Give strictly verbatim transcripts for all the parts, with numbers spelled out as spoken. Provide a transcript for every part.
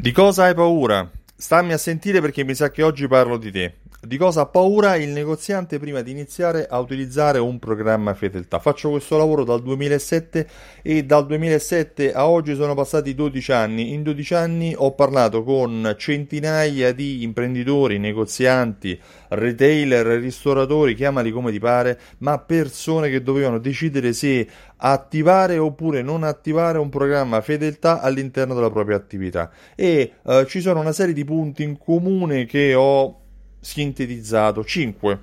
Di cosa hai paura? Stammi a sentire perché mi sa che oggi parlo di te. Di cosa ha paura il negoziante prima di iniziare a utilizzare un programma fedeltà? Faccio questo lavoro dal duemilasette e dal duemilasette a oggi sono passati dodici anni. In dodici anni ho parlato con centinaia di imprenditori, negozianti, retailer, ristoratori, chiamali come ti pare, ma persone che dovevano decidere se attivare oppure non attivare un programma fedeltà all'interno della propria attività. E eh, ci sono una serie di punti in comune che ho sintetizzato, cinque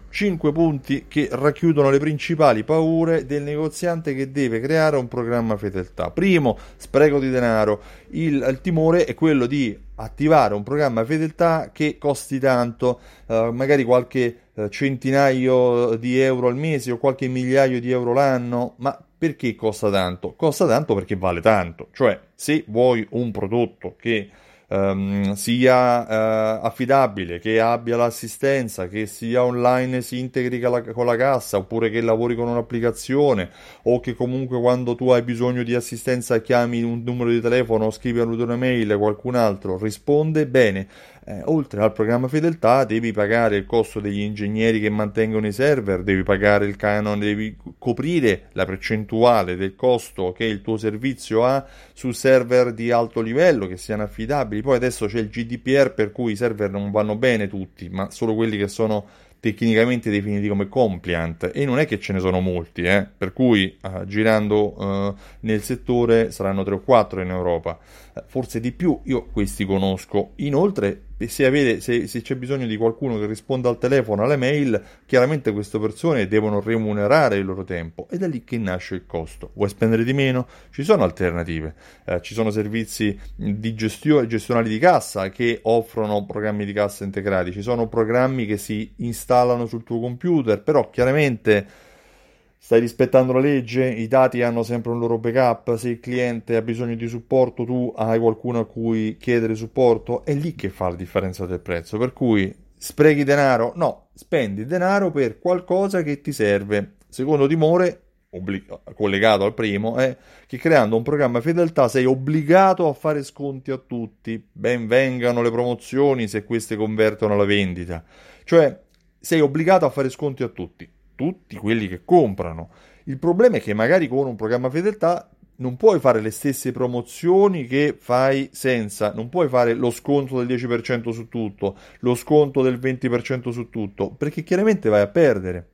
punti che racchiudono le principali paure del negoziante che deve creare un programma fedeltà. Primo, spreco di denaro. Il, il timore è quello di attivare un programma fedeltà che costi tanto, eh, magari qualche eh, centinaio di euro al mese o qualche migliaio di euro l'anno, ma perché costa tanto? Costa tanto perché vale tanto, cioè se vuoi un prodotto che Um, sia uh, affidabile, che abbia l'assistenza, che sia online, si integri con la, con la cassa, oppure che lavori con un'applicazione, o che comunque quando tu hai bisogno di assistenza chiami un numero di telefono, scrivi una mail, qualcun altro risponde bene. Eh, oltre al programma fedeltà devi pagare il costo degli ingegneri che mantengono i server, devi pagare il canone, devi coprire la percentuale del costo che il tuo servizio ha su server di alto livello che siano affidabili. Poi adesso c'è il G D P R, per cui i server non vanno bene tutti, ma solo quelli che sono tecnicamente definiti come compliant, e non è che ce ne sono molti, eh? Per cui eh, girando eh, nel settore saranno tre o quattro in Europa, eh, forse di più, io questi conosco. Inoltre se, avete, se, se c'è bisogno di qualcuno che risponda al telefono, alle mail, chiaramente queste persone devono remunerare il loro tempo, ed è lì che nasce il costo. Vuoi spendere di meno? Ci sono alternative, eh, ci sono servizi di gestio- gestionali di cassa che offrono programmi di cassa integrati, ci sono programmi che si installano sul tuo computer, però chiaramente stai rispettando la legge, i dati hanno sempre un loro backup, se il cliente ha bisogno di supporto tu hai qualcuno a cui chiedere supporto, è lì che fa la differenza del prezzo. Per cui sprechi denaro? No, spendi denaro per qualcosa che ti serve. Secondo timore, obblig- collegato al primo, è che creando un programma fedeltà sei obbligato a fare sconti a tutti, ben vengano le promozioni se queste convertono la vendita, cioè sei obbligato a fare sconti a tutti, tutti quelli che comprano. Il problema è che magari con un programma fedeltà non puoi fare le stesse promozioni che fai senza, non puoi fare lo sconto del dieci per cento su tutto, lo sconto del venti per cento su tutto, perché chiaramente vai a perdere,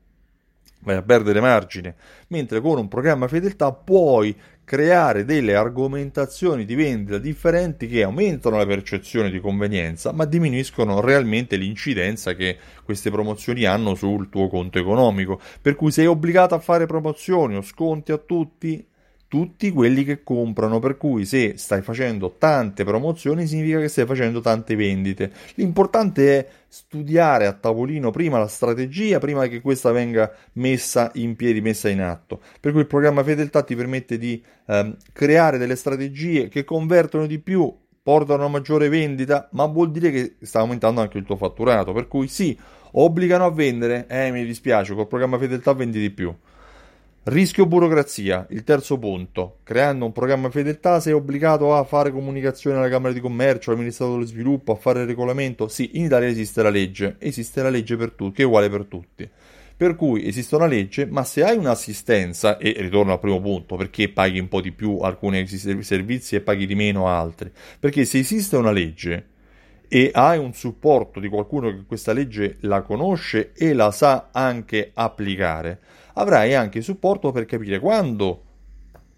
vai a perdere margine, mentre con un programma fedeltà puoi creare delle argomentazioni di vendita differenti che aumentano la percezione di convenienza ma diminuiscono realmente l'incidenza che queste promozioni hanno sul tuo conto economico. Per cui sei obbligato a fare promozioni o sconti a tutti, tutti quelli che comprano, per cui se stai facendo tante promozioni significa che stai facendo tante vendite. L'importante è studiare a tavolino prima la strategia, prima che questa venga messa in piedi, messa in atto. Per cui il programma fedeltà ti permette di ehm, creare delle strategie che convertono di più, portano a maggiore vendita, ma vuol dire che sta aumentando anche il tuo fatturato. Per cui sì, obbligano a vendere, eh mi dispiace, col programma fedeltà vendi di più. Rischio burocrazia, il terzo punto. Creando un programma fedeltà sei obbligato a fare comunicazione alla Camera di Commercio, al Ministero dello Sviluppo, a fare il regolamento. Sì, in Italia esiste la legge, esiste la legge per tutti, che è uguale per tutti. Per cui esiste una legge, ma se hai un'assistenza, e ritorno al primo punto, perché paghi un po' di più alcuni servizi e paghi di meno altri? Perché se esiste una legge e hai un supporto di qualcuno che questa legge la conosce e la sa anche applicare, avrai anche supporto per capire quando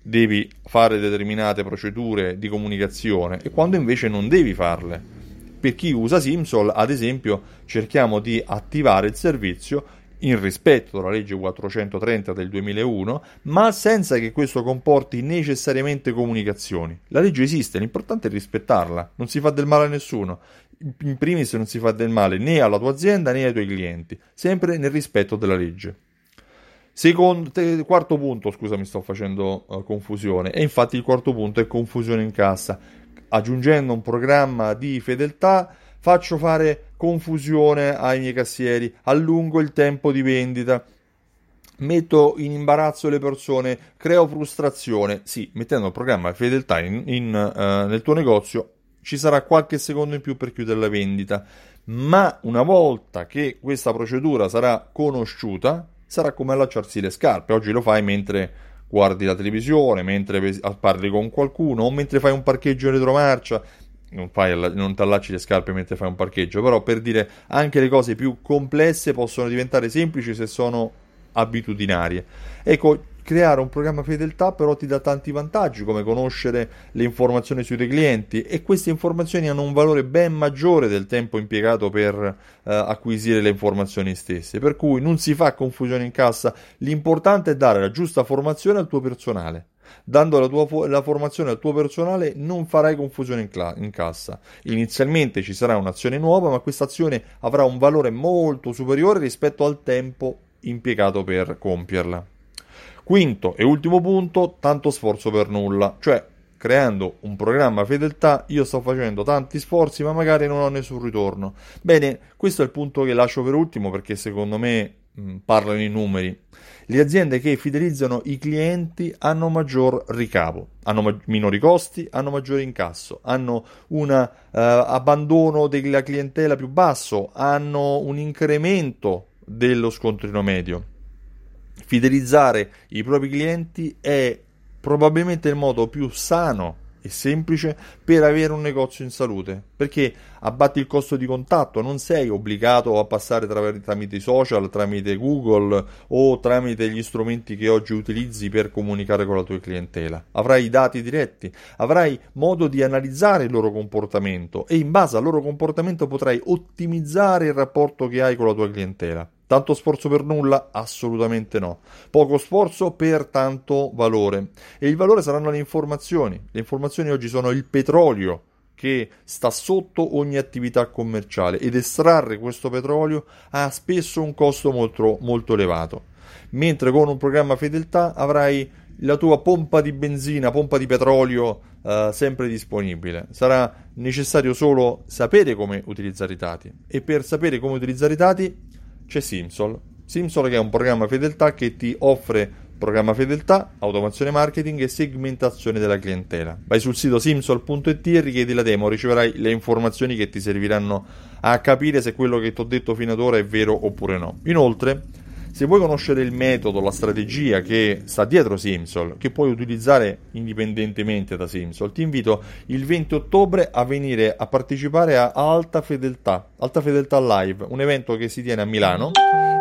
devi fare determinate procedure di comunicazione e quando invece non devi farle. Per chi usa Simsol, ad esempio, cerchiamo di attivare il servizio in rispetto alla legge quattrocentotrenta del duemilauno, ma senza che questo comporti necessariamente comunicazioni. La legge esiste, l'importante è rispettarla, non si fa del male a nessuno. In primis non si fa del male né alla tua azienda né ai tuoi clienti, sempre nel rispetto della legge. Secondo, te, quarto punto, scusa mi sto facendo uh, confusione, e infatti il quarto punto è confusione in cassa. Aggiungendo un programma di fedeltà faccio fare confusione ai miei cassieri, allungo il tempo di vendita, metto in imbarazzo le persone, creo frustrazione. Sì, mettendo il programma fedeltà in, in, uh, nel tuo negozio ci sarà qualche secondo in più per chiudere la vendita, ma una volta che questa procedura sarà conosciuta, sarà come allacciarsi le scarpe. Oggi lo fai mentre guardi la televisione, mentre parli con qualcuno o mentre fai un parcheggio in retromarcia. Non, non ti allacci le scarpe mentre fai un parcheggio, però per dire, anche le cose più complesse possono diventare semplici se sono abitudinarie. Ecco, creare un programma fedeltà però ti dà tanti vantaggi, come conoscere le informazioni sui tuoi clienti, e queste informazioni hanno un valore ben maggiore del tempo impiegato per eh, acquisire le informazioni stesse, per cui non si fa confusione in cassa. L'importante è dare la giusta formazione al tuo personale. Dando la, tua, la formazione al tuo personale non farai confusione in, cla- in cassa. Inizialmente ci sarà un'azione nuova, ma questa azione avrà un valore molto superiore rispetto al tempo impiegato per compierla. Quinto e ultimo punto, tanto sforzo per nulla, cioè creando un programma fedeltà io sto facendo tanti sforzi ma magari non ho nessun ritorno. Bene, questo è il punto che lascio per ultimo, perché secondo me parlano i numeri. Le aziende che fidelizzano i clienti hanno maggior ricavo, hanno ma- minori costi, hanno maggiore incasso, hanno un uh, abbandono della clientela più basso, hanno un incremento dello scontrino medio. Fidelizzare i propri clienti è probabilmente il modo più sano e semplice per avere un negozio in salute, perché abbatti il costo di contatto, non sei obbligato a passare tra, tramite i social, tramite Google o tramite gli strumenti che oggi utilizzi per comunicare con la tua clientela. Avrai i dati diretti, avrai modo di analizzare il loro comportamento e in base al loro comportamento potrai ottimizzare il rapporto che hai con la tua clientela. Tanto sforzo per nulla? Assolutamente no. Poco sforzo per tanto valore. E il valore saranno le informazioni. Le informazioni oggi sono il petrolio che sta sotto ogni attività commerciale, ed estrarre questo petrolio ha spesso un costo molto, molto elevato. Mentre con un programma fedeltà avrai la tua pompa di benzina, pompa di petrolio eh, sempre disponibile. Sarà necessario solo sapere come utilizzare i dati, e per sapere come utilizzare i dati c'è Simsol. Simsol che è un programma fedeltà che ti offre programma fedeltà, automazione marketing e segmentazione della clientela. Vai sul sito Simsol punto it e richiedi la demo, riceverai le informazioni che ti serviranno a capire se quello che ti ho detto fino ad ora è vero oppure no. Inoltre, se vuoi conoscere il metodo, la strategia che sta dietro Simsol, che puoi utilizzare indipendentemente da Simsol, ti invito il venti ottobre a venire a partecipare a Alta Fedeltà, Alta Fedeltà Live, un evento che si tiene a Milano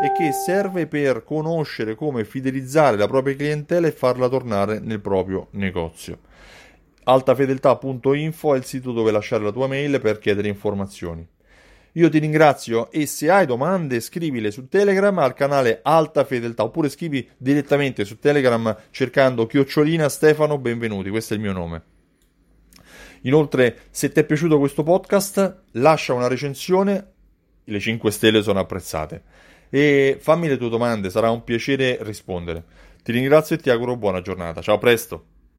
e che serve per conoscere come fidelizzare la propria clientela e farla tornare nel proprio negozio. alta fedeltà punto info è il sito dove lasciare la tua mail per chiedere informazioni. Io ti ringrazio, e se hai domande scrivile su Telegram al canale Alta Fedeltà, oppure scrivi direttamente su Telegram cercando chiocciolina Stefano Benvenuti, questo è il mio nome. Inoltre, se ti è piaciuto questo podcast, lascia una recensione, le cinque stelle sono apprezzate, e fammi le tue domande, sarà un piacere rispondere. Ti ringrazio e ti auguro buona giornata, ciao, a presto!